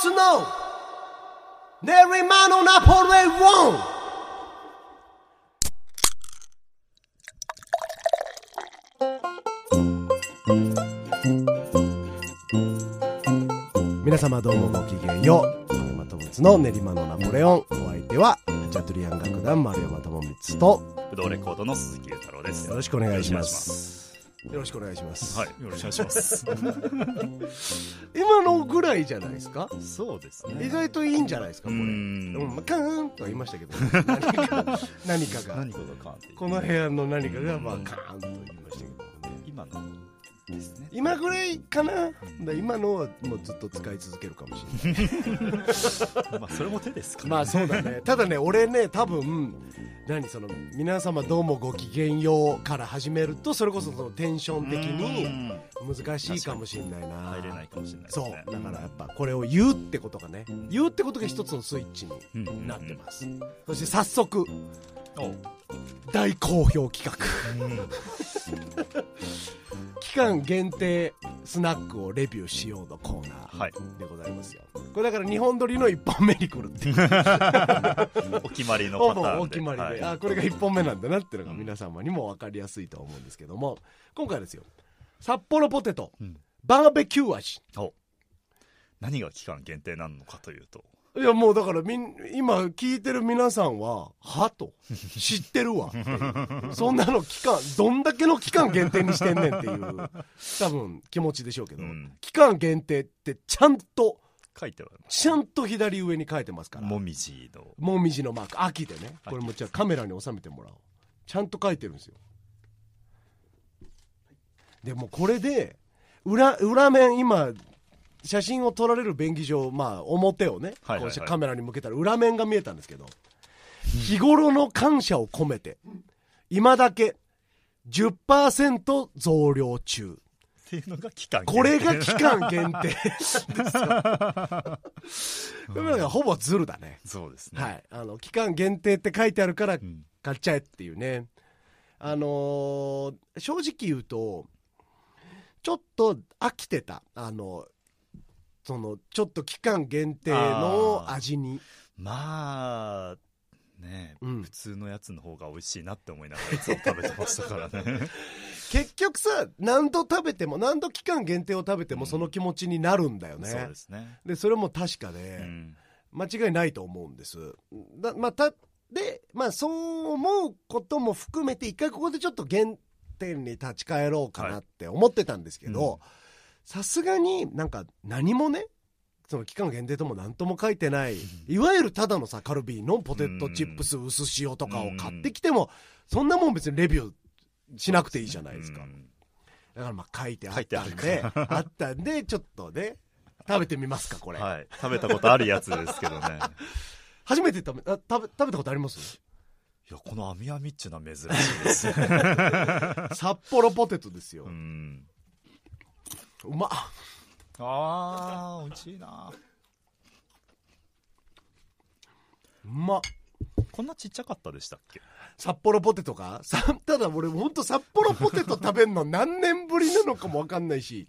つの練馬のナポレオン。皆様どうもごきげんよう。丸山智光の練馬のナポレオン。お相手はハチャトゥリアン楽団丸山智光と武道レコードの鈴木裕太郎です。よろしくお願いします。よろしくお願いします。はい、よろしくお願いします。今のぐらいじゃないですか。そうですね、意外といいんじゃないですかこれ。カーンとは言いましたけど、何かがこの部屋の何かがまあカーンと言いましたけど、今のですね、今ぐらいかな。今のはもうずっと使い続けるかもしれない。まあそれも手ですかね。まあそうだね。ただね、俺ね、多分皆様どうもごきげんようから始めると、それこそそのテンション的に難しいかもしれないな。入れないかもしれないですね。そうだからやっぱこれを言うってことがね、言うってことが一つのスイッチになってます。そして早速大好評企画。期間限定スナックをレビューしようのコーナーでございますよ、はい、これだから日本撮りの1本目に来るっていうお決まりのパターンで、お決まりで、はい、あこれが1本目なんだなっていうのが皆様にも分かりやすいと思うんですけども、今回ですよ、札幌ポテト、バーベキュー味。何が期間限定なのかというと、いやもうだから今聞いてる皆さんはと知ってるわ。そんなの期間どんだけの期間限定にしてんねんっていう多分気持ちでしょうけど、期間限定ってちゃんと書いてはちゃんと左上に書いてますから、もみじのマーク、秋でね、これもじゃあカメラに収めてもらおう。ちゃんと書いてるんですよ。でもこれで裏面今写真を撮られる便宜上、まあ、表をね、こうしてカメラに向けたら裏面が見えたんですけど、日頃の感謝を込めて今だけ 10% 増量中っていうのが期間限定。これが期間限定ですか。でもなんかほぼズルだね。そうですね、はい、期間限定って書いてあるから買っちゃえっていうね、正直言うとちょっと飽きてた、そのちょっと期間限定の味に。まあね、普通のやつの方が美味しいなって思いながらいつも食べてましたからね。結局さ、何度期間限定を食べてもその気持ちになるんだよね、そうですね。でそれも確かで、間違いないと思うんです。そう思うことも含めて一回ここでちょっと原点に立ち返ろうかなって思ってたんですけど、さすがになんか何もね、その期間限定とも何とも書いてない、いわゆるただのさカルビーのポテトチップス薄塩とかを買ってきても、そんなもん別にレビューしなくていいじゃないですか。だからまあ書いてあったんでちょっとね食べてみますかこれ、はい、食べたことあるやつですけどね。初めて食べたことあります？いや、このアミアミっちゅうのは珍しいです。札幌ポテトですよ。うまっ。あー、美味しいな。うまっ。こんなちっちゃかったでしたっけ札幌ポテトか。ただ俺ほんと札幌ポテト食べんの何年ぶりなのかも分かんないし、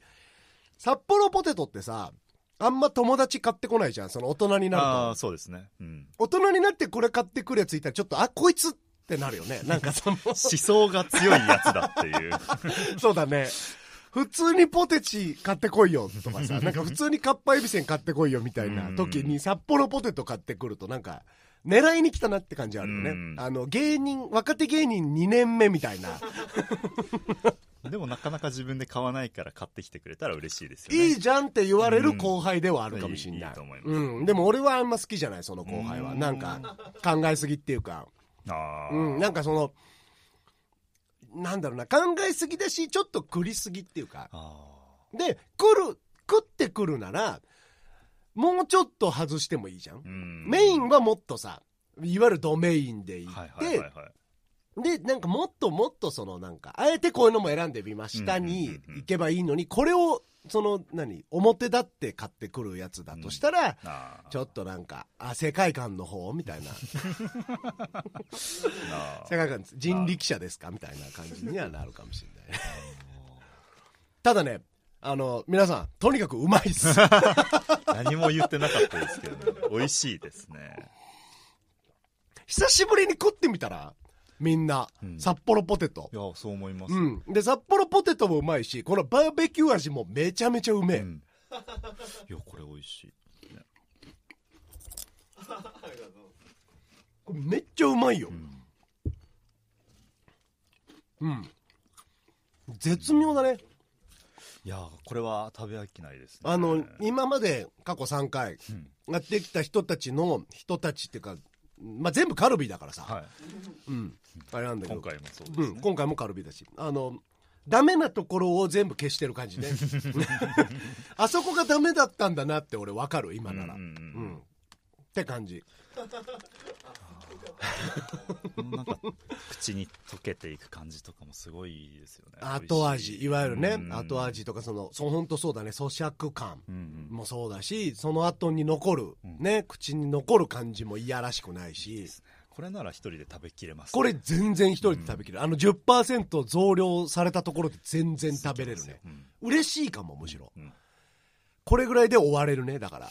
札幌ポテトってさ、あんま友達買ってこないじゃん、その大人になると。あ、そうですね、大人になってこれ買ってくるやついたらちょっと、あ、こいつってなるよね。なんかその思想が強いやつだっていう。そうだね、普通にポテチ買ってこいよとかさ、なんか普通にかっぱえびせん買ってこいよみたいな時に札幌ポテト買ってくると、なんか狙いに来たなって感じあるよね。若手芸人2年目みたいな。でもなかなか自分で買わないから買ってきてくれたら嬉しいですよね。いいじゃんって言われる後輩ではあるかもしれない。いいと思います。でも俺はあんま好きじゃないその後輩は。なんか考えすぎっていうか、なんかそのなんだろうな、考えすぎだしちょっとくりすぎっていうか。で食ってくるならもうちょっと外してもいいじゃん。メインはもっとさ、いわゆるドメインでいって、でなんかもっともっとそのなんかあえてこういうのも選んでみましたに行けばいいのに、これをその表立って買ってくるやつだとしたら、ちょっとなんか世界観の方みたいな。世界観人力車ですかみたいな感じにはなるかもしれない。ただね、皆さんとにかくうまいっす。何も言ってなかったですけど、ね、美味しいですね。久しぶりに食ってみたらみんな、うん、札幌ポテト。いや、そう思います、うん、で札幌ポテトもうまいし、このバーベキュー味もめちゃめちゃうめえ、うん、いやこれ美味しい、ね、これめっちゃうまいよ、うん、うん、絶妙だね、うん、いやこれは食べ飽きないですね。今まで過去3回やってきた人たちっていうか、まあ、全部カルビだからさ、はい、うん、あれなんだけど今回もそうですね、うん、今回もカルビだし、ダメなところを全部消してる感じねあそこがダメだったんだなって俺分かる今なら、うんうんうん、って感じなんか口に溶けていく感じとかもすごいですよね。後味、いわゆるね、うん、後味とかその本当そうだね、咀嚼感もそうだし、うんうん、その後に残る、うん、ね、口に残る感じもいやらしくないし、いいですね、これなら一人で食べきれます、ね、これ全然一人で食べきれる、うん、10% 増量されたところで全然食べれるね、うん、嬉しいかもむしろ、うんうん、これぐらいで終われるね、だから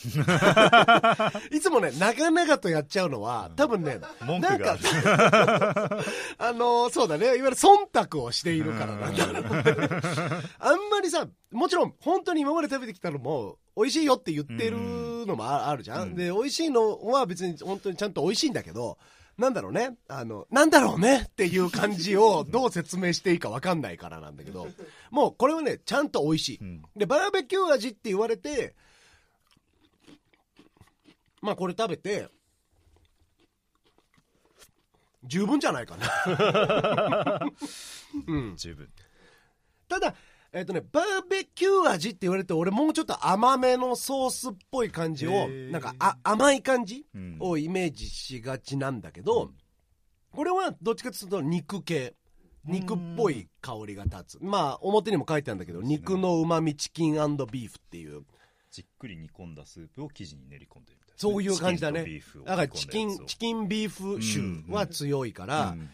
いつもね長々とやっちゃうのは多分ね、文句があるそうだね、いわゆる忖度をしているからなんだろうあんまりさ、もちろん本当に今まで食べてきたのも美味しいよって言ってるのもあるじゃん、うん、で美味しいのは別に本当にちゃんと美味しいんだけど、なんだろうね、なんだろうねっていう感じをどう説明していいか分かんないからなんだけど、もうこれはねちゃんと美味しい、うん、でバーベキュー味って言われて、まあこれ食べて十分じゃないかな、うん、十分。ただバーベキュー味って言われて、俺もうちょっと甘めのソースっぽい感じを、なんか甘い感じをイメージしがちなんだけど、うん、これはどっちかというと肉っぽい香りが立つ。まあ表にも書いてあるんだけど、ね、肉のうまみチキン&ビーフっていう、じっくり煮込んだスープを生地に練り込んでるみたいな、そういう感じだね。だからチキンビーフ臭は強いから、うんうん、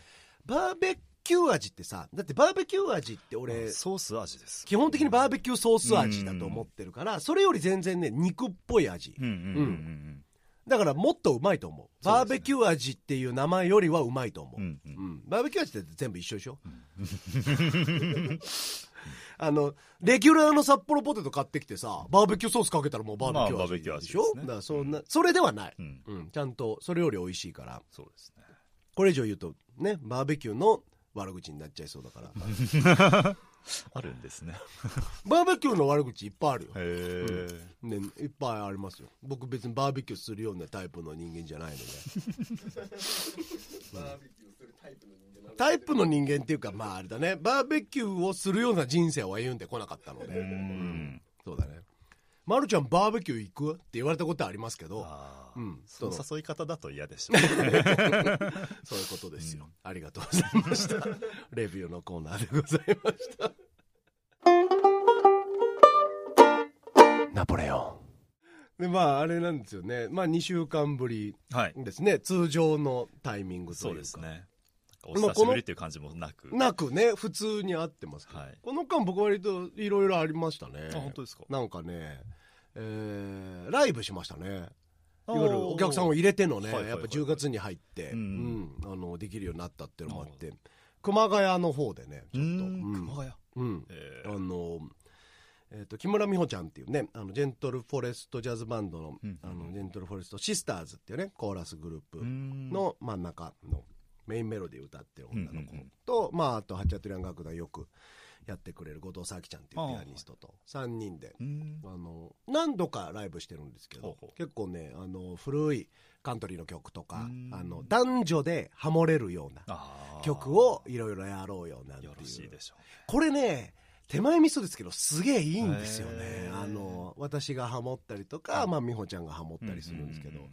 バーベキュー味ってさ、だってバーベキュー味って俺ソース味です、基本的にバーベキューソース味だと思ってるから、うん、それより全然ね肉っぽい味、うんうんうんうん、だからもっとうまいと思う、バーベキュー味っていう名前よりはうまいと思う、うんうんうん、バーベキュー味って全部一緒でしょ、うん、レギュラーの札幌ポテト買ってきてさ、バーベキューソースかけたらもうバーベキュー味でしょ、まあ、バーベキュー味ですね、だからそんな、うん、それではない、うんうん、ちゃんとそれより美味しいから。そうですね、これ以上言うとねバーベキューの悪口になっちゃいそうだからあるんですねバーベキューの悪口いっぱいあるよ、へ、うんね、いっぱいありますよ。僕別にバーベキューするようなタイプの人間じゃないのでバーベキューするタイプの人間っていうか、まああれだね、バーベキューをするような人生を歩んでこなかったので、うん、そうだね。まるちゃんバーベキュー行くって言われたことはありますけど、あ、うん、その誘い方だと嫌でしょそういうことですよ、うん、ありがとうございましたレビューのコーナーでございましたナポレオンで、まああれなんですよね、まあ2週間ぶりですね、はい、通常のタイミングというか、そうですね、お久しぶりっていう感じもなくね、普通に会ってますけど、はい、この間僕割といろいろありましたね。あ、本当ですか。なんかね、ライブしましたね、いわゆるお客さんを入れてのね、はいはいはいはい、やっぱ10月に入って、うんうん、できるようになったっていうのもあって、熊谷の方でねちょっと、うん、熊谷、うん、木村美穂ちゃんっていうね、ジェントルフォレストジャズバンドの、うん、ジェントルフォレストシスターズっていうねコーラスグループの真ん中のメインメロディー歌ってる女の子と、うんうんうん、まああとハッチャトリアン楽団よくやってくれる後藤咲ちゃんっていうピアニストと3人で、何度かライブしてるんですけど、結構ね古いカントリーの曲とか、男女でハモれるような曲をいろいろやろうよなんていう、よろしいでしょう、ね、これね手前味噌ですけどすげえいいんですよね。私がハモったりとか、まあ、美穂ちゃんがハモったりするんですけど、うんうんうん、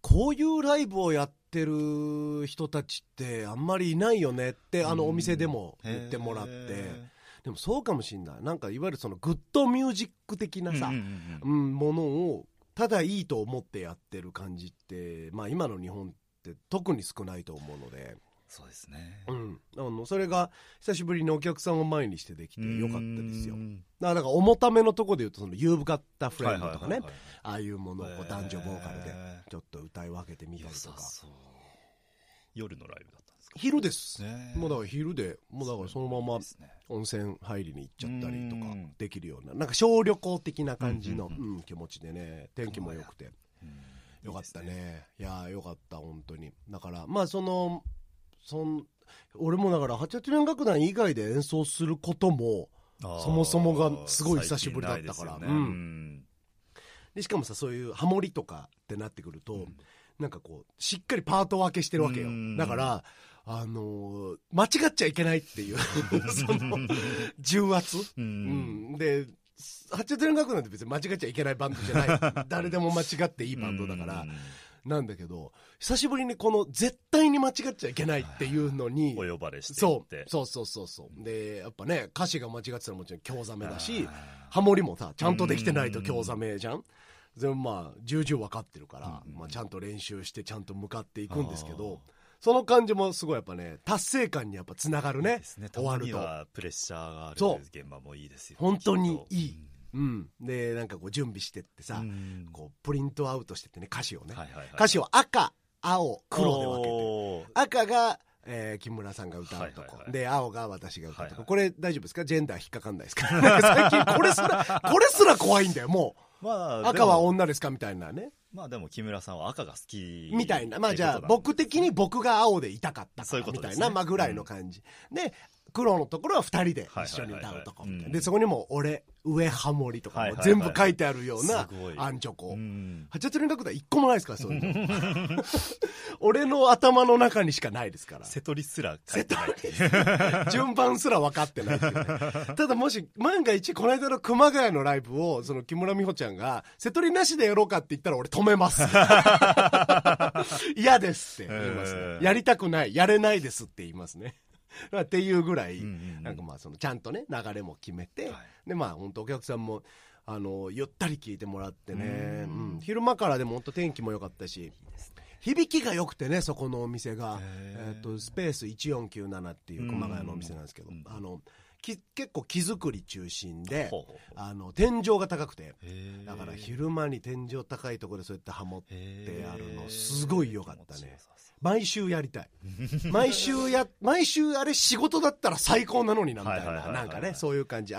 こういうライブをやってる人たちってあんまりいないよねってお店でも言ってもらって、でもそうかもしんない。なんかいわゆるそのグッドミュージック的なさ、うんうんうん、ものをただいいと思ってやってる感じって、まあ今の日本って特に少ないと思うので、そうですね、うん、それが久しぶりにお客さんを前にしてできてよかったですよ。だから重ためのところで言うとそのユーブカッタフレンドとかね、はいはいはいはい、ああいうものをこう男女ボーカルでちょっと歌い分けてみたりとか。夜のライブだったんですか？昼です、もうだから昼でもうだからそのまま温泉入りに行っちゃったりとかできるような、なんか小旅行的な感じの、うん、気持ちでね。天気も良くてよかったね。いやよかった本当に。だからまあ俺もだから88年楽団以外で演奏することもそもそもがすごい久しぶりだったから、ね、うん、でしかもさそういうハモリとかってなってくると、うん、なんかこうしっかりパート分けしてるわけよ、うん、だから間違っちゃいけないっていうその重圧、うんうん、で88年楽団って別に間違っちゃいけないバンドじゃない誰でも間違っていいバンドだから、うん、なんだけど久しぶりにこの絶対に間違っちゃいけないっていうのにお呼ばれしていってそうでやっぱね歌詞が間違ってたらもちろん興ざめだしハモリもさちゃんとできてないと興ざめじゃん。でもまあ重々分かってるから、まあ、ちゃんと練習してちゃんと向かっていくんですけど、その感じもすごいやっぱね達成感にやっぱつながるね。終わるとたまにはプレッシャーがある現場もいいですよね。本当にいい、うん、でなんかこう準備してってさ、うん、こうプリントアウトしてってね歌詞をね、はいはいはい、歌詞を赤青黒で分けて、赤が、木村さんが歌うとこ、はいはいはい、で青が私が歌うとこ、はいはい、これ大丈夫ですか？ジェンダー引っかかんないですか？なんか最近これすら怖いんだよもう、まあ、赤は女ですかみたいなね。まあでも木村さんは赤が好きみたいな、まあじゃあ僕的に僕が青でいたかったからみたいな、まあぐらいの感じで、黒のところは2人で一緒に歌うとかで、そこにも俺上ハモリとかも全部書いてあるようなアンチョコ。88年楽団1個もないですからそういうの俺の頭の中にしかないですから。セトリすら書いてない順番すら分かってないっていう、ね、ただもし万が一この間の熊谷のライブをその木村美穂ちゃんがセトリなしでやろうかって言ったら俺止めます嫌ですって言いますね、やりたくないやれないですって言いますねっていうぐらい、なんかまあそのちゃんとね流れも決めて、はい、でまあ本当お客さんもゆったり聴いてもらってね、うん、昼間からでも本当天気も良かったしいいです、ね、響きが良くてねそこのお店が、スペース1497っていう熊谷のお店なんですけど、結構木造り中心で天井が高くて、だから昼間に天井高いところでそうやってハモってあるのすごい良かったね。毎週やりたい毎週あれ仕事だったら最高なのになみたいな、なんかねそういう感じ、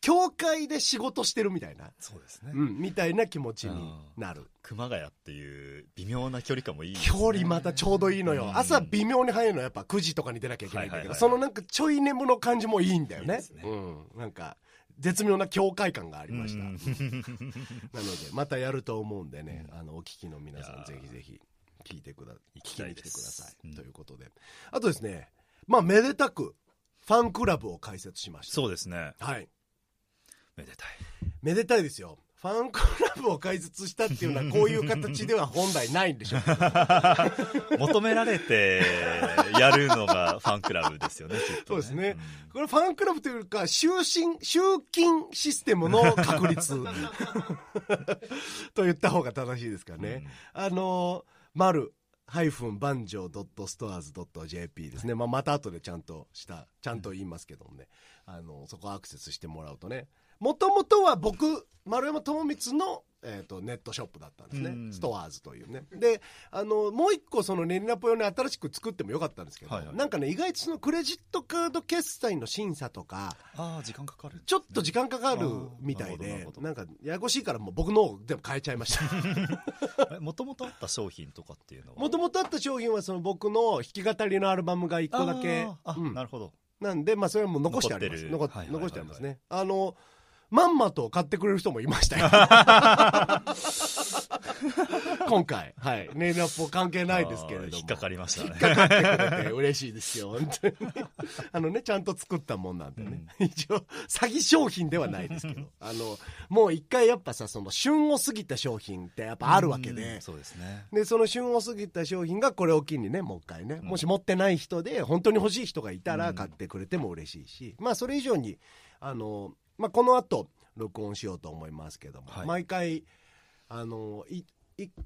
教会で仕事してるみたいな。そうですね、うん、みたいな気持ちになる。熊谷っていう微妙な距離感もいいですね。距離またちょうどいいのよ。朝微妙に早いのはやっぱ9時とかに出なきゃいけないんだけど、そのなんかちょい眠の感じもいいんだよね。いいですね、うん、なんか絶妙な境界感がありましたなのでまたやると思うんでね、お聞きの皆さんぜひぜひ聞きに来てください、うん、ということで、あとですね、まあめでたくファンクラブを開設しました。そうですね、はい、めでたいですよ。ファンクラブを開設したっていうのはこういう形では本来ないんでしょう求められてやるのがファンクラブですよ ね、 きっとね。そうですね、うん、これファンクラブというか集金システムの確立と言った方が正しいですかね、うん、maru-banjo.stores.jp ですね、まあ、また後でちゃんと言いますけどもね、そこアクセスしてもらうとね、もともとは僕丸山智光の、ネットショップだったんですね、うん、ストアーズというね。でもう一個そのねりなぽ用に新しく作ってもよかったんですけど、はいはい、なんかね意外とそのクレジットカード決済の審査とか時間かかる、ね、ちょっと時間かかるみたいで、なんかややこしいからもう僕の方でも変えちゃいましたもともとあった商品とかっていうのは、もともとあった商品はその僕の弾き語りのアルバムが1個だけあ、うん、なるほど。なんでまあそれはもう残してあります、残してありますね。まんまと買ってくれる人もいましたよ今回、はい、ネイルアップ関係ないですけれども引っかかりましたね。引っかかってくれて嬉しいですよ本当にねちゃんと作ったもんなんでね、うん、一応詐欺商品ではないですけどもう一回やっぱさその旬を過ぎた商品ってやっぱあるわけで、そうですね。でその旬を過ぎた商品がこれを機にねもう一回ね、もし持ってない人で本当に欲しい人がいたら買ってくれても嬉しいし、まあそれ以上にまあ、この後録音しようと思いますけども、はい、毎回1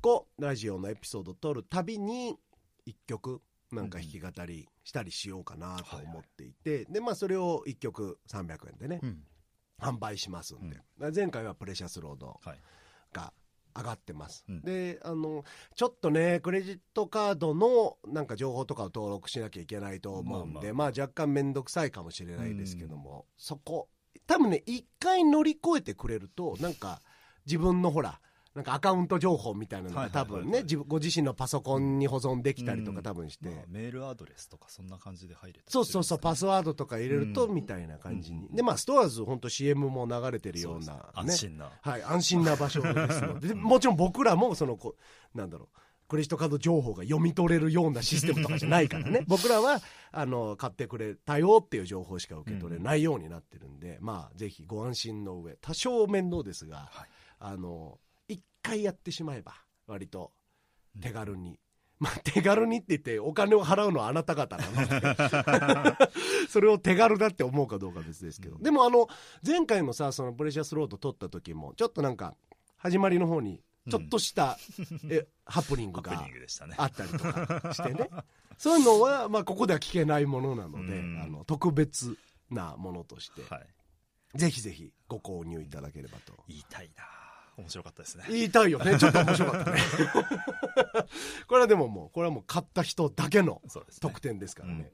個ラジオのエピソードを撮るたびに1曲なんか弾き語りしたりしようかなと思っていて、でまあそれを1曲300円でね販売しますんで、前回はプレシャスロードが上がってます、うん、でちょっとねクレジットカードのなんか情報とかを登録しなきゃいけないと思うんで、まあ、若干面倒くさいかもしれないですけども、そこ多分ね一回乗り越えてくれるとなんか自分のほらなんかアカウント情報みたいなのが多分ねご自身のパソコンに保存できたりとか多分して、まあ、メールアドレスとかそんな感じで入れて、ね、そうそうそうパスワードとか入れるとみたいな感じに、でまあストアーズ本当 CM も流れてるような、ね、安心な、はい、安心な場所ですので、もちろん僕らもそのなんだろうクレジットカード情報が読み取れるようなシステムとかじゃないからね僕らは買ってくれたよっていう情報しか受け取れないようになってるんで、まあぜひご安心の上、多少面倒ですが、はい、一回やってしまえば割と手軽に、まあ、手軽にって言ってお金を払うのはあなた方なのでそれを手軽だって思うかどうか別ですけど、でも前回もさそのプレシャスロード撮った時もちょっとなんか始まりの方にちょっとした、ハプニングがあったりとかしてねそういうのは、まあ、ここでは聞けないものなので、特別なものとして、はい、ぜひぜひご購入いただければと。言いたいな、面白かったですね。言いたいよね、ちょっと面白かったねこれはでももうこれはもう買った人だけの特典ですからね、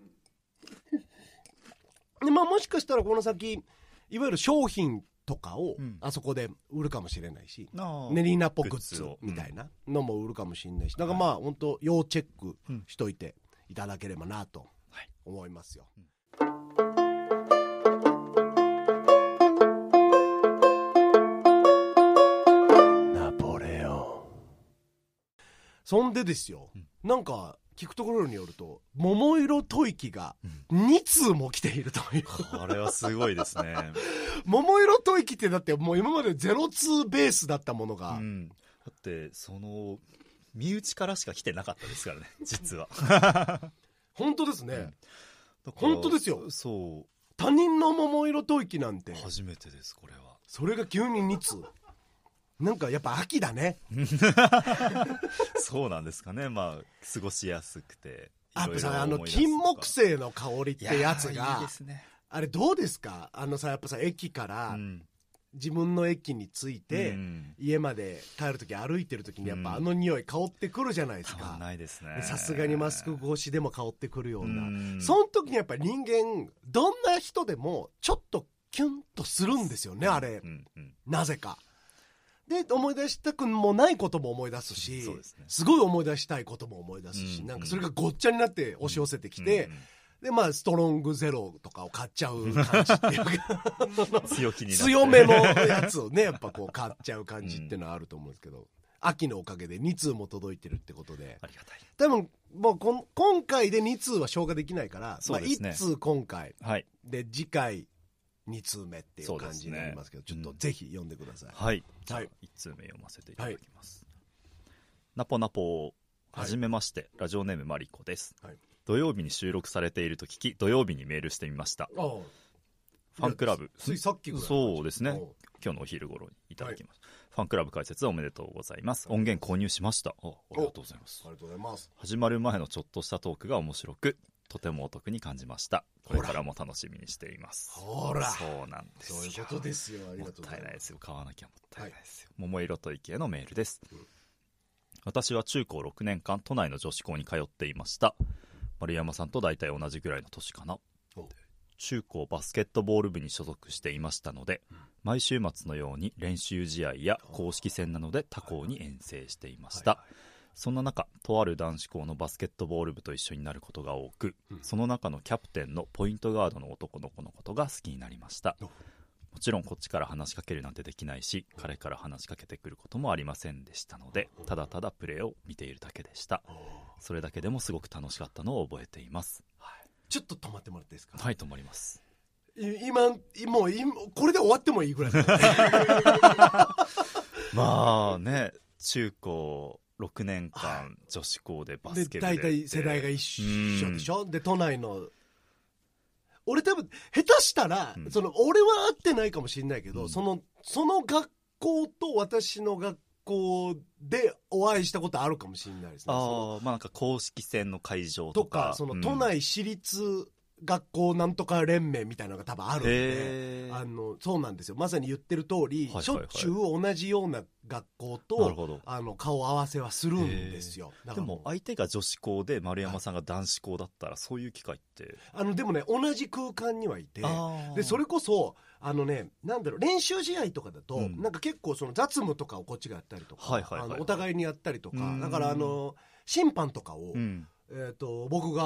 でまあもしかしたらこの先いわゆる商品とかをあそこで売るかもしれないし、練りナポグッズみたいなのも売るかもしれないし、だからまあ本当要チェックしといていただければなと思いますよ、そんでですよ、なんか聞くところによると桃色吐息が2通も来ているという、あれはすごいですね桃色吐息ってだってもう今までゼロ通ベースだったものが、だってその身内からしか来てなかったですからね実は本当ですね、本当ですよ。そう、他人の桃色吐息なんて初めてです。これはそれが急に2通なんかやっぱ秋だねそうなんですかね、まあ過ごしやすくていろいろ思い出すとか。あとさ金木犀の香りってやつがいいですね。あれどうですか、さやっぱさ駅から、自分の駅に着いて、家まで帰るとき歩いてるときにやっぱ匂い香ってくるじゃないですか。ないですね。さすがにマスク越しでも香ってくるような、その時にやっぱり人間どんな人でもちょっとキュンとするんですよね、あれ、なぜかで思い出したくもないことも思い出すし、すごい思い出したいことも思い出すし、なんかそれがごっちゃになって押し寄せてきて、でまあストロングゼロとかを買っちゃう感じっていうか強めのやつをねやっぱこう買っちゃう感じっていうのはあると思うんですけど、秋のおかげで2通も届いてるってことでありがたい。多分もう今回で2通は消化できないから、まあ、1通今回、で次回2通目っていう感じになりますけど、ちょっとぜひ読んでください、はい、はい、1通目読ませていただきます、ナポナポはじめまして、ラジオネームマリコです、土曜日に収録されていると聞き土曜日にメールしてみました。ファンクラブついさっきぐらい、そうですね、今日のお昼頃にいただきました、ファンクラブ開設おめでとうございます。音源購入しました。ありがとうございます。ありがとうございます。始まる前のちょっとしたトークが面白くとてもお得に感じました。これからも楽しみにしています。ほら、そうなんですよ、そういうことですよ。ありがとうございます。もったいないですよ、買わなきゃもったいないですよ、桃色と池へのメールです、私は中高6年間都内の女子校に通っていました。丸山さんと大体同じぐらいの年かな。中高バスケットボール部に所属していましたので、毎週末のように練習試合や公式戦などで他校に遠征していました、そんな中、とある男子校のバスケットボール部と一緒になることが多く、その中のキャプテンのポイントガードの男の子のことが好きになりました。もちろんこっちから話しかけるなんてできないし、彼から話しかけてくることもありませんでしたので、ただただプレーを見ているだけでした。それだけでもすごく楽しかったのを覚えています。ちょっと止まってもらっていいですか？はい、止まります。今、これで終わってもいいぐらいだね。まあね、中高6年間女子校でバスケ部で、大体世代が一緒でしょ。で都内の、俺多分下手したら、その俺は会ってないかもしれないけど、その学校と私の学校でお会いしたことあるかもしれないですね。ああ、まあなんか公式戦の会場とか。その都内私立学校なんとか連盟みたいなのが多分あるんで、そうなんですよ。まさに言ってる通り、はいはいはい、しょっちゅう同じような学校と顔合わせはするんですよ。でも相手が女子校で丸山さんが男子校だったら、そういう機会ってでもね、同じ空間にはいて、でそれこそなんだろう、練習試合とかだと、うん、なんか結構その雑務とかをこっちがやったりとか、はいはいはいはい、お互いにやったりとか、だから審判とかを、僕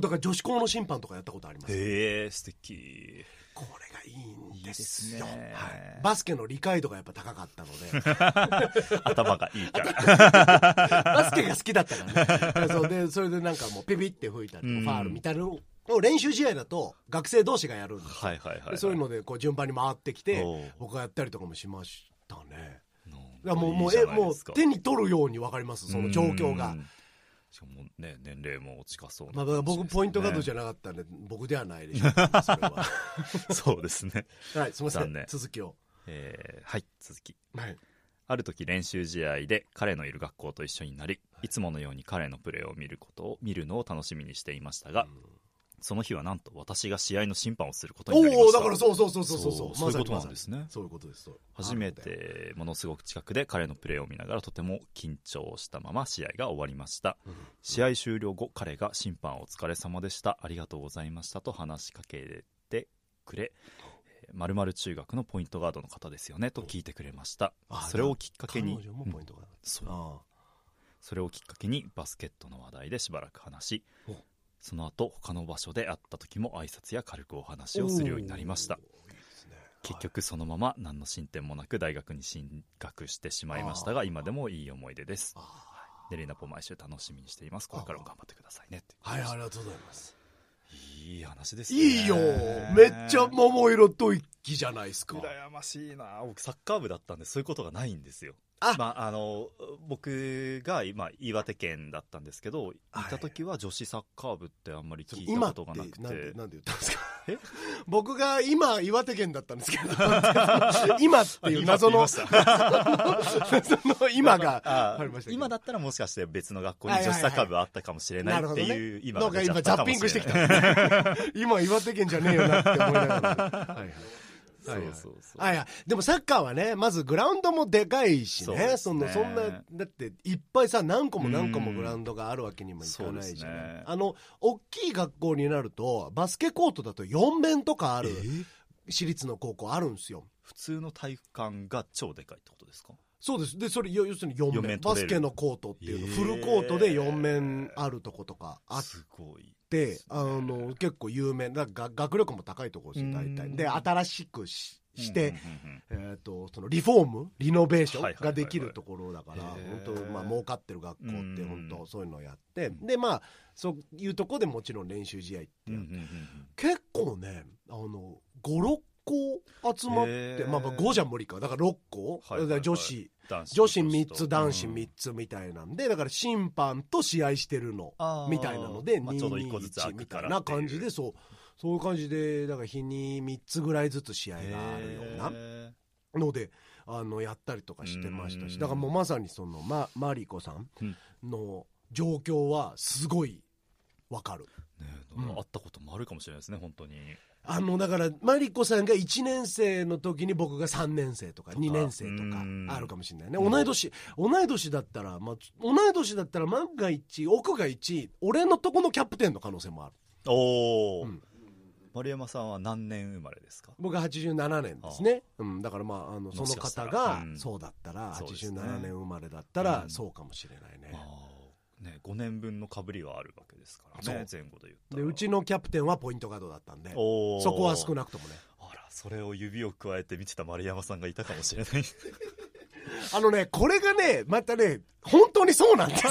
だから女子校の審判とかやったことあります。へえ、素敵。これがいいんですよ。いいですね。はい、バスケの理解度がやっぱ高かったので頭がいいからバスケが好きだったからね。それでなんかもうピピって吹いたりとか、ファールみたいなのを練習試合だと学生同士がやるんですよ。はいはいはいはい、でそういうのでこう順番に回ってきて、僕がやったりとかもしましたね。もう手に取るように分かります、その状況が。しかもね、年齢も近そうな、ね。まあ、僕ポイントガードじゃなかったんで、僕ではないでしょう、ね、それはそうですね。はい、すみません、続きを。はい、続き。はい。ある時練習試合で彼のいる学校と一緒になり、いつものように彼のプレーを見るのを楽しみにしていましたが、その日はなんと私が試合の審判をすることになりました。だからそういうことなんですね。そういうことです。初めてものすごく近くで彼のプレーを見ながら、とても緊張したまま試合が終わりました。うん、試合終了後、彼が審判お疲れ様でした。ありがとうございましたと話しかけてくれ、〇〇中学のポイントガードの方ですよねと聞いてくれました。それをきっかけに、彼女もポイントガードだった。それをきっかけにバスケットの話題でしばらく話し、その後他の場所で会った時も挨拶や軽くお話をするようになりました。いいですね。結局そのまま何の進展もなく大学に進学してしまいましたが、今でもいい思い出です。でレナポ毎週楽しみにしています。これからも頑張ってくださいね。はい、ありがとうございます。いい話ですね。いいよ、めっちゃ桃色吐息じゃないですか。羨ましいな。僕サッカー部だったんでそういうことがないんですよ。僕が今岩手県だったんですけど、行った時は女子サッカー部ってあんまり聞いたことがなくて。なんで言ったんですか。僕が今岩手県だったんですけど今っていう謎の今がありました。今だったらもしかして別の学校に女子サッカー部あったかもしれないっていう、今が今ザッピングしてきた今岩手県じゃねえよなって思いながらでもサッカーはね、まずグラウンドもでかいし ね、そんなだっていっぱいさ、何個もグラウンドがあるわけにもいかないし、ね、大きい学校になるとバスケコートだと4面とかある私立の高校あるんですよ。普通の体育館が超でかいってことですか。そうです。でそれ要するに4面バスケのコートっていうの、フルコートで4面あるとことかあって、すごいで、結構有名だから学力も高いところですよ大体。で新しくして、そのリフォームリノベーションができるところだから、本当儲かってる学校って本当そういうのをやって、でそういうところでもちろん練習試合ってやって、結構ね5、6校集まって、5じゃ無理か、だから6校、はいはいはい、だから女子3つ男子3つみたいなんで、だから審判と試合してるのみたいなので、2-1みたいな感じで、そういう感じでだから日に3つぐらいずつ試合があるようなのでやったりとかしてましたし、だからもうまさにそのマリコさんの状況はすごいわかる、ね、会ったこともあるかもしれないですね本当に。だからマリコさんが1年生の時に僕が3年生とか2年生とかあるかもしれないね。同い年だったら、万が一奥が一俺のとこのキャプテンの可能性もある。おお、うん、丸山さんは何年生まれですか。僕は87年ですね。だからその方がそうだったら、87年生まれだったらそうかもしれないね。5年分のかぶりはあるわけですからね。前後で言ったらで、うちのキャプテンはポイントガードだったんで、そこは少なくともね。あら、それを指を加えて見てた丸山さんがいたかもしれないこれがねまたね本当にそうなんですよ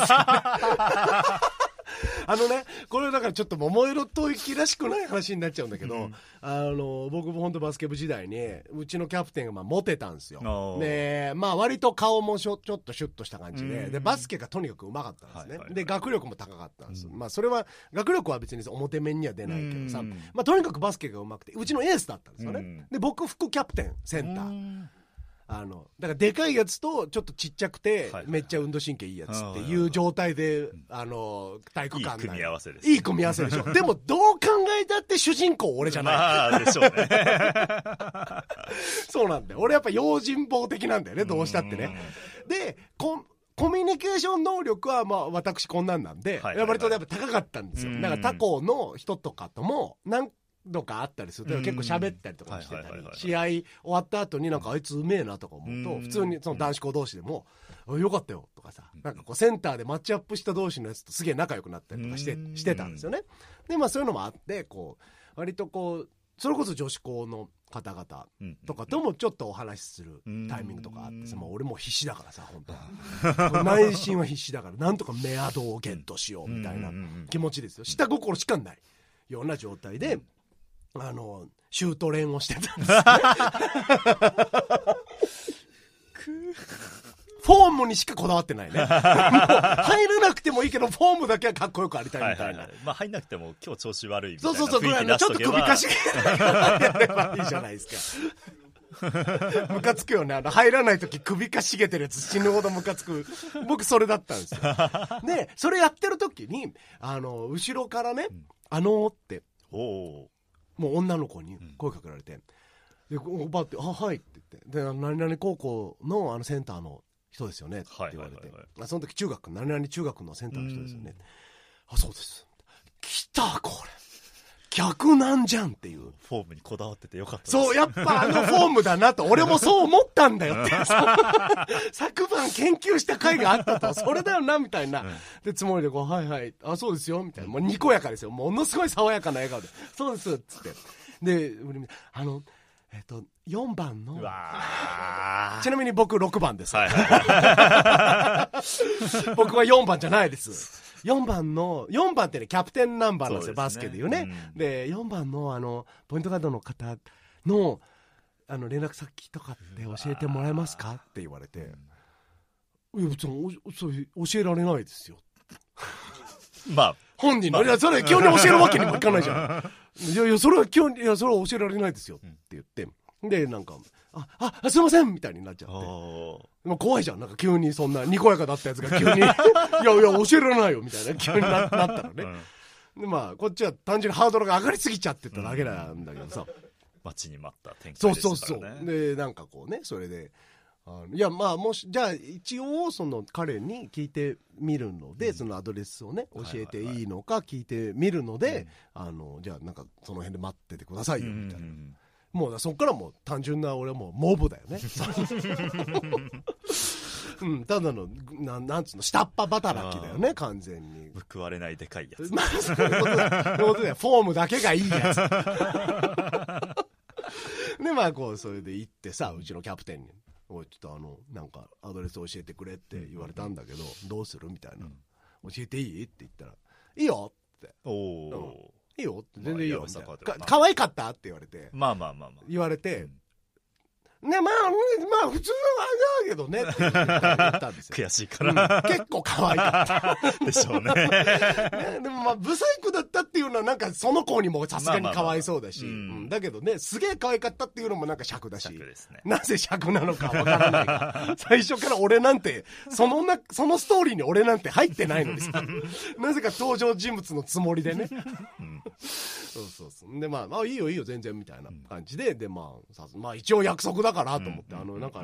これだからちょっと桃色吐息らしくない話になっちゃうんだけど、僕も本当バスケ部時代にうちのキャプテンがモテたんですよ。で割と顔もちょっとシュッとした感じで、でバスケがとにかくうまかったんですね、はいはいはい、で学力も高かったんです、それは学力は別に表面には出ないけどさ、とにかくバスケがうまくてうちのエースだったんですよね。で僕副キャプテンセンターだからでかいやつとちょっとちっちゃくてめっちゃ運動神経いいやつっていう状態で体育館いい組み合わせです、ね、いい組み合わせでしょでもどう考えたって主人公俺じゃない、まあ、でしょうねそうなんだよ、俺やっぱ用心棒的なんだよね、どうしたってね。でコミュニケーション能力はまあ私こんなんなんで、はいはいはい、割とやっぱ高かったんですよ。なんか他校の人とかとも何度かあったりすると結構喋ったりとかしてたり、試合終わった後になんかあいつうめえなとか思うと、普通にその男子校同士でもよかったよとかさ、なんかこうセンターでマッチアップした同士のやつとすげえ仲良くなったりとかしてたんですよね。でまあそういうのもあって、こう割とこうそれこそ女子校の方々とかともちょっとお話しするタイミングとかあってさ、俺も必死だからさ、本当内心は必死だからなんとかメアドをゲットしようみたいな気持ちですよ。下心しかないような状態でシュート練をしてたんです、ね、フォームにしかこだわってないねもう入らなくてもいいけどフォームだけはかっこよくありたいみたいな、はいはいはい、まあ、入んなくても今日調子悪いみたいな、そうそうそう、ぐらいのちょっと首かしげやればいいじゃないですかムカつくよね、入らない時首かしげてるやつ死ぬほどムカつく、僕それだったんですよでそれやってる時に後ろからね、ってもう女の子に声かけられて、でおばって「あ、はい」って言って、で何々高校のセンターの人ですよねって言われて、はいはいはいはい、その時何々中学のセンターの人ですよね、あ、そうです、来た、これ逆なんじゃんっていう、フォームにこだわっててよかったです。そう、やっぱフォームだなと俺もそう思ったんだよって昨晩研究した回があったと、それだよなみたいな、でつもりでこう、はいはい、あ、そうですよみたいな、もうにこやかですよ、ものすごい爽やかな笑顔で、そうですっつって、で4番の、うわ、ちなみに僕6番です、はいはい、僕は4番じゃないです。4番ってね、キャプテンナンバーなんですよ、バスケでいうね、で4番のポイントガードの方の連絡先とかって教えてもらえますかって言われて、いや別に教えられないですよまあ本人の、いやそれ急に教えるわけにもいかないじゃんいやいや、それは急に、いやそれは教えられないですよって言って、でなんかあ、すいませんみたいになっちゃって、まあ、怖いじゃん、なんか急にそんなにこやかだったやつが急にいやいや教えられないよみたいな急になったらね、でまあこっちは単純にハードルが上がりすぎちゃってただけなんだけどさ、待ちに待った展開ですからね。そうそうそう、でなんかこうね、それでいやまあ、もしじゃあ一応その彼に聞いてみるので、そのアドレスをね教えていいのか聞いてみるので、じゃあなんかその辺で待っててくださいよみたいな、もうそっからもう単純な、俺はもうモブだよねうん、ただのなんつうの、下っ端働きだよね、完全に報われないでかいやつ、まあそういうことだよフォームだけがいいやつでまあこうそれで行ってさ、うちのキャプテンにおいちょっとなんかアドレス教えてくれって言われたんだけど、どうするみたいな、教えていいって言ったら、いいよって、おいいよって、全然いいよみたいな、可愛かったって言われて、まあまあまあまあ言われて、ね、まあ普通のあれだけどねって言ったんですよ悔しいから、結構可愛かったでしょうねでもまあブサイクだったっていうのはなんかその子にもさすがに可哀想だし、だけどね、すげえ可愛かったっていうのもなんか尺だし、尺ですね、なぜ尺なのかわからないが最初から俺なんてそのストーリーに俺なんて入ってないのですなぜか登場人物のつもりでねそうそうそう、でまあ、いいよいいよ全然みたいな感じで、でまあまあ一応約束だからと思って、なんか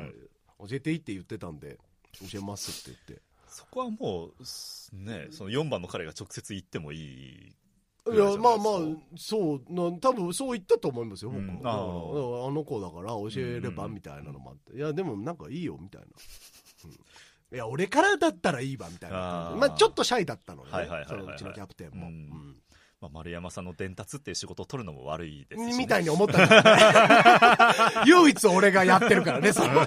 教えていいって言ってたんで教えますって言って、そこはもうね、その4番の彼が直接言ってもいい、いやまあまあそう多分そう言ったと思いますよ僕、あの子だから教えればみたいなのもあって、いやでもなんかいいよみたいな、いや俺からだったらいいわみたいな、まあちょっとシャイだったのね、そのうちのキャプテンも、まあ、丸山さんの伝達っていう仕事を取るのも悪いですし、ね、みたいに思ったんだ、ね、唯一俺がやってるからねその少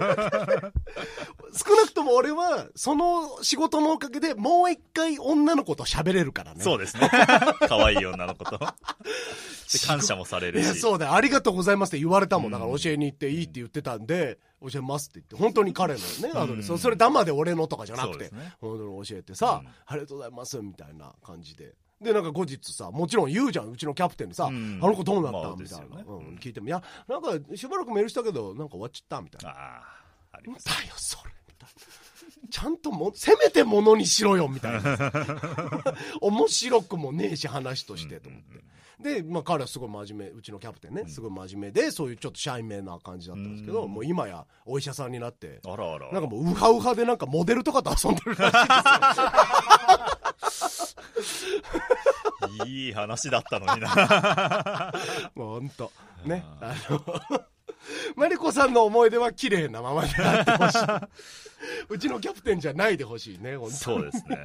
なくとも俺はその仕事のおかげでもう一回女の子と喋れるからね。そうですね、可愛い女の子と感謝もされるし、いやそうだ、ありがとうございますって言われたもんだから、教えに行っていいって言ってたんで、教えますって言って、本当に彼のねアドレス、それダマで俺のとかじゃなくて、ね、本当に教えてさ、ありがとうございますみたいな感じで、でなんか後日さ、もちろん言うじゃん、うちのキャプテンにさ、あの子どうなった、みたいな、聞いても、いやなんかしばらくメールしたけどなんか終わっちゃったみたいな、あります。だよそれちゃんともせめてものにしろよみたいな面白くもねえし話としてと思って、うんうんうん、で、まあ、彼はすごい真面目、うちのキャプテンね、うん、すごい真面目でそういうちょっとシャイめな感じだったんですけど、うん、もう今やお医者さんになって、あらあら、なんかもうウハウハでなんかモデルとかと遊んでるらしいですよいい話だったのになもうほんとね、マリコさんの思い出は綺麗なままであってほしいうちのキャプテンじゃないでほしいね、本当に。そうですね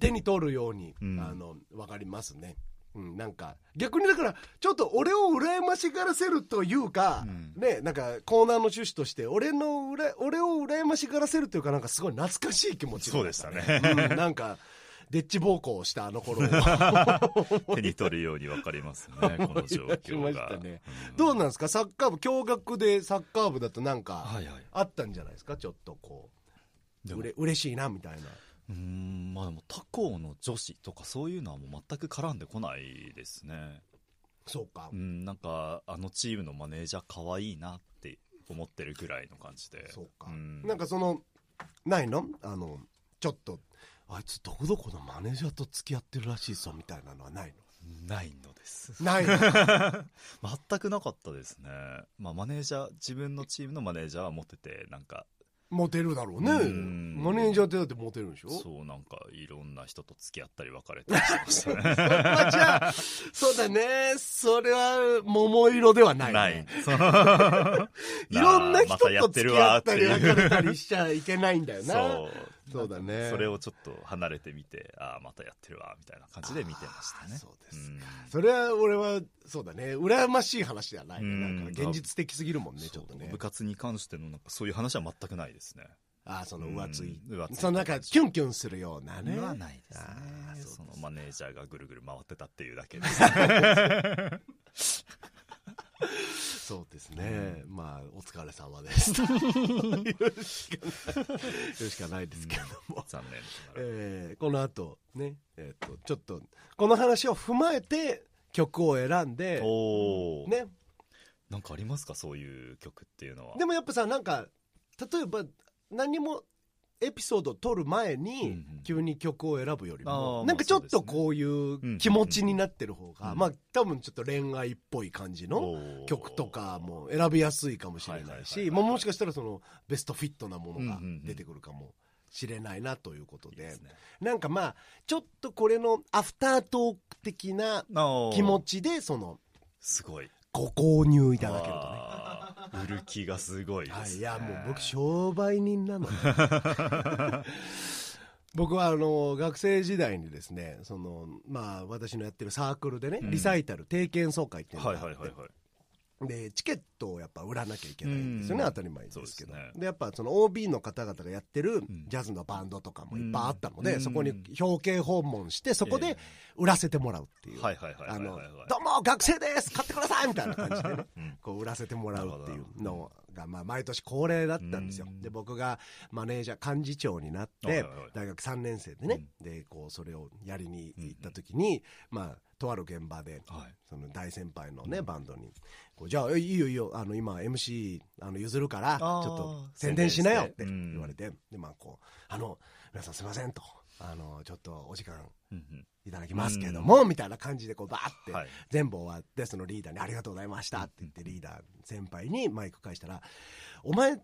手に取るように、うん、分かりますね、うん、なんか逆にだからちょっと俺を羨ましがらせるというか、うんね、なんかコーナーの趣旨として俺を羨ましがらせるというか、なんかすごい懐かしい気持ち、ね、そうでしたね、うん、なんかデッチ暴行したあの頃手に取るように分かりますねこの状況が、ね、うん、どうなんですかサッカー部、共学でサッカー部だとなんかあったんじゃないですか、ちょっとこう嬉しいなみたいな。うーん、まあ、でも他校の女子とかそういうのはもう全く絡んでこないですね。そうか、うん、なんかあのチームのマネージャーかわいいなって思ってるぐらいの感じで。そうか、うん、なんかそのないの？ちょっとあいつどこどこのマネージャーと付き合ってるらしいぞみたいなのはないの？ないのです。ないの全くなかったですね。まあマネージャー、自分のチームのマネージャーはモテて、なんかモテるだろうね。マネージャーってだってモテるんでしょ？そう、なんかいろんな人と付き合ったり別れたりしてましたねまあじゃあそうだね、それは桃色ではない、ね、ないいろんな人と付き合ったり別れたりしちゃいけないんだよなそうだね、それをちょっと離れてみて、ああまたやってるわみたいな感じで見てましたね。そうですか、うん、それは俺はそうだね、羨ましい話ではない、うん、なんか現実的すぎるもんね、ちょっとね。部活に関してのなんかそういう話は全くないですね。ああ、その浮つい、うん、そのなんかキュンキュンするようなねはないですね。あ、そうです。そのマネージャーがぐるぐる回ってたっていうだけですそうですね、うん、まあお疲れ様です言うしかないですけども、うん、残念ながら、この後ね、ちょっとこの話を踏まえて曲を選んで、お、ね、なんかありますかそういう曲っていうのは。でもやっぱさ、なんか例えば何もエピソードを撮る前に急に曲を選ぶよりも、なんかちょっとこういう気持ちになってる方が、まあ多分ちょっと恋愛っぽい感じの曲とかも選びやすいかもしれないし、もしかしたらそのベストフィットなものが出てくるかもしれないなということで、なんかまあちょっとこれのアフタートーク的な気持ちでそのすごいご購入いただけるとね、売る気がすごいです、ね。いや、もう僕商売人なの、ね、僕は学生時代にですね、そのまあ私のやってるサークルでね、うん、リサイタル定期演奏会っていうのがあって、はいはいはいはい、でチケットをやっぱ売らなきゃいけないんですよね、うん、当たり前ですけど。 でやっぱその OB の方々がやってるジャズのバンドとかもいっぱいあったので、うん、そこに表敬訪問してそこで売らせてもらうっていう、どうも学生です買ってくださいみたいな感じでね、うん、こう売らせてもらうっていうのが、まあ毎年恒例だったんですよ。で僕がマネージャー幹事長になって大学3年生でね、うん、でこうそれをやりに行った時に、うん、まあとある現場で、はい、その大先輩のね、うん、バンドにこう、じゃあいいよいいよ、今 MC 譲るからちょっと宣伝しなよって言われて、うん、でまあこう皆さんすいませんとちょっとお時間いただきますけども、うん、みたいな感じでこうバーって、はい、全部終わってそのリーダーにありがとうございましたって言ってリーダー先輩にマイク返したら、お前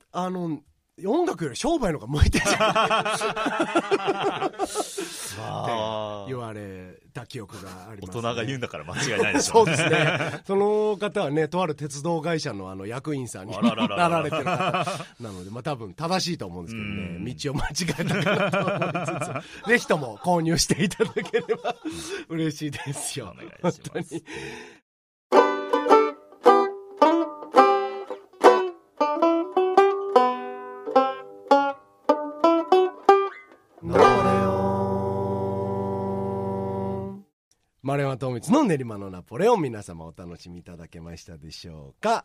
音楽より商売の方が向いてるじゃんって言われた記憶があります、ね、大人が言うんだから間違いないでしょう、ね、そうですね。その方はね、とある鉄道会社の役員さんになられてる方なので、まあ多分正しいと思うんですけどね、道を間違えたかなと思いつつ、ぜひとも購入していただければ嬉しいですよ。お願いします。本当に丸山智光の練馬のナポレオン、皆様お楽しみいただけましたでしょうか。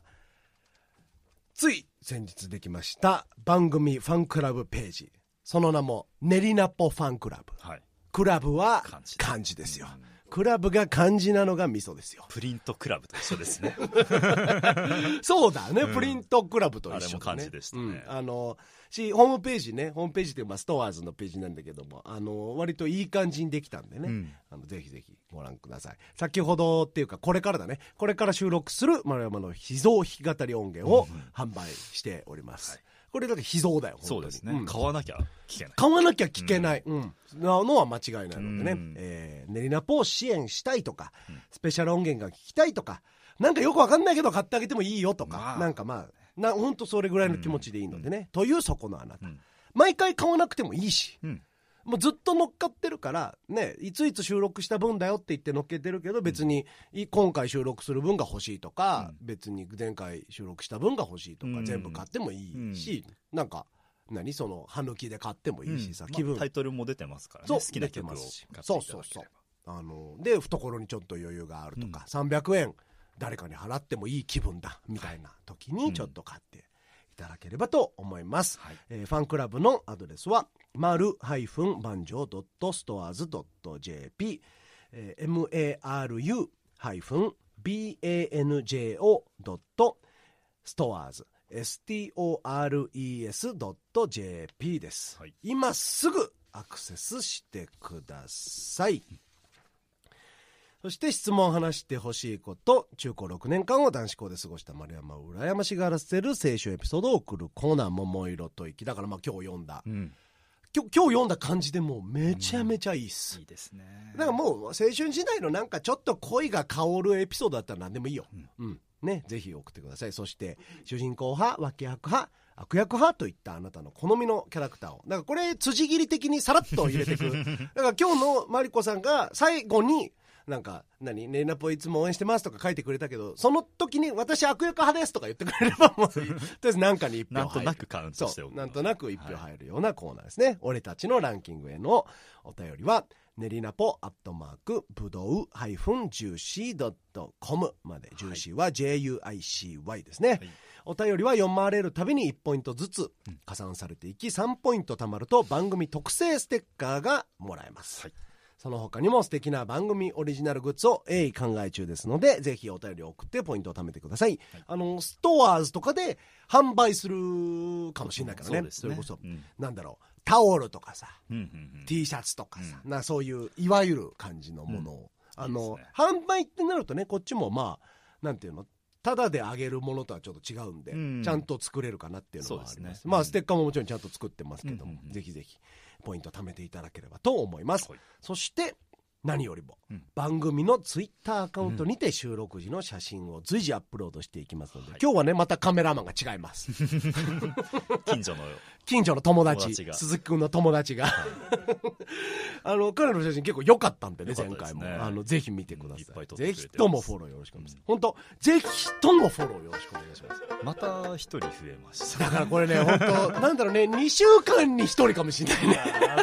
つい先日できました番組ファンクラブページ、その名も練りナポファンクラブ、はい、クラブは漢字ですよ、クラブが漢字なのがミソですよ。プリントクラブと一緒ですね。そうだね、プリントクラブと一緒、ね、あれも漢字でしたね、ホームページね、ホームページっていうかストアーズのページなんだけども、割といい感じにできたんでね、ぜひぜひご覧ください。先ほどっていうかこれからだね、これから収録する丸山の秘蔵弾き語り音源を販売しております、はい、これだって秘蔵だよ、本当に。そうですね、買わなきゃ聞けない、買わなきゃ聞けない、なのは間違いないのでね、ネリナポを支援したいとか、スペシャル音源が聞きたいとか、なんかよくわかんないけど買ってあげてもいいよとか、なんかまあほんとそれぐらいの気持ちでいいのでね、というそこのあなた、毎回買わなくてもいいし、もうずっと乗っかってるからね、いついつ収録した分だよって言って乗っけてるけど、別に今回収録する分が欲しいとか、別に前回収録した分が欲しいとか、全部買ってもいいし、なんか何その歯抜きで買ってもいいしさ、気分、タイトルも出てますからね、好きな曲を買っていただければ、そうそうそう、で懐にちょっと余裕があるとか、300円誰かに払ってもいい気分だみたいな時にちょっと買っていただければと思います、ファンクラブのアドレスはmaru-banjo.stores.jp、maru-banjo.stores.jp です、はい、今すぐアクセスしてください。そして質問を話してほしいこと、中高6年間を男子校で過ごした丸山を羨ましがらせる青春エピソードを送るコーナー、桃色と息。だからまあ今日読んだ、今日読んだ感じでもうめちゃめちゃいいっす、いいですね。だからもう青春時代のなんかちょっと恋が香るエピソードだったら何でもいいよ、ね、ぜひ送ってください。そして主人公派、脇役派、悪役派といったあなたの好みのキャラクターを、なんかこれ辻切り的にさらっと入れてくる。だから今日のマリコさんが最後になんか何レイナポいつも応援してますとか書いてくれたけど、その時に私悪役派ですとか言ってくれれば、もうとりあえずなんかに1票入る、なんとなくカウントしておく、なんとなく1票入るようなコーナーですね、はい、俺たちのランキングへのお便りはねりなぽ@ぶどう-juicy.com まで、ジューシーは JUICY ですね、はい、お便りは読まれるたびに1ポイントずつ加算されていき、3ポイント貯まると番組特製ステッカーがもらえます、はい、その他にも素敵な番組オリジナルグッズを鋭意考え中ですので、ぜひお便りを送ってポイントを貯めてください、はい、ストアーズとかで販売するかもしれないから ね、 それこそ、なんだろう、タオルとかさ、T シャツとかさ、そういういわゆる感じのものを、販売ってなるとね、こっちもまあなんていうの、ただであげるものとはちょっと違うんで、ちゃんと作れるかなっていうのはあります。まあステッカーももちろんちゃんと作ってますけども、ぜひぜひポイント貯めていただければと思います、はい、そして何よりも、番組のツイッターアカウントにて収録時の写真を随時アップロードしていきますので、今日はねまたカメラマンが違います近所の友達鈴木くんの友達が彼の写真結構良かったんでね、前回もぜひ見てください。ぜひともフォローよろしくお願いします。本当ぜひともフォローよろしくお願いします。また一人増えました。だからこれね本当なんだろうね、2週間に1人かもしれないね。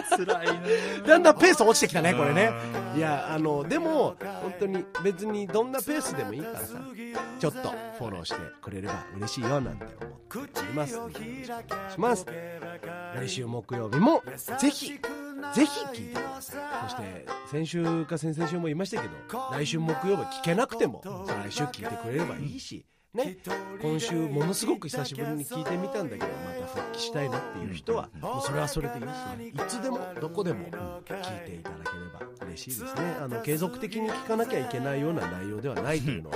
辛いね、だんだんペース落ちてきたねこれね。いやでも本当に別にどんなペースでもいいからさ、ちょっとフォローしてくれれば嬉しいよなんて思っております。お願いします。来週木曜日もぜひぜひ聞いてください。そして先週か先々週も言いましたけど、来週木曜日聞けなくても来週聞いてくれればいいしね、今週ものすごく久しぶりに聞いてみたんだけどまた復帰したいなっていう人は、もうそれはそれでいいし、ね、いつでもどこでも聞いていただければ嬉しいですね。継続的に聞かなきゃいけないような内容ではないというのを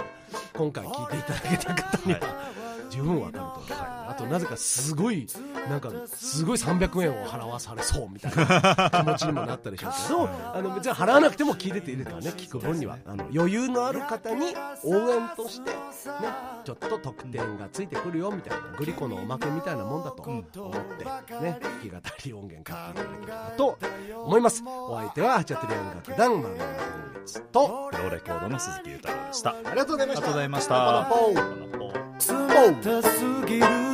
今回聞いていただけた方には十分わかると思う、はい、あとなぜかすごい300円を払わされそうみたいな気持ちにもなったでしょうけど別に払わなくても聞いてていいですからね、聞く分には余裕のある方に応援として、ね、ちょっと特典がついてくるよみたいな、グリコのおまけみたいなもんだと思ってね、弾き語り音源買っていただければと思います。お相手はハチャトリ音楽団マンのルミツとローレコードの鈴木裕太郎でした。ありがとうございました。ありがとうございました。すぎる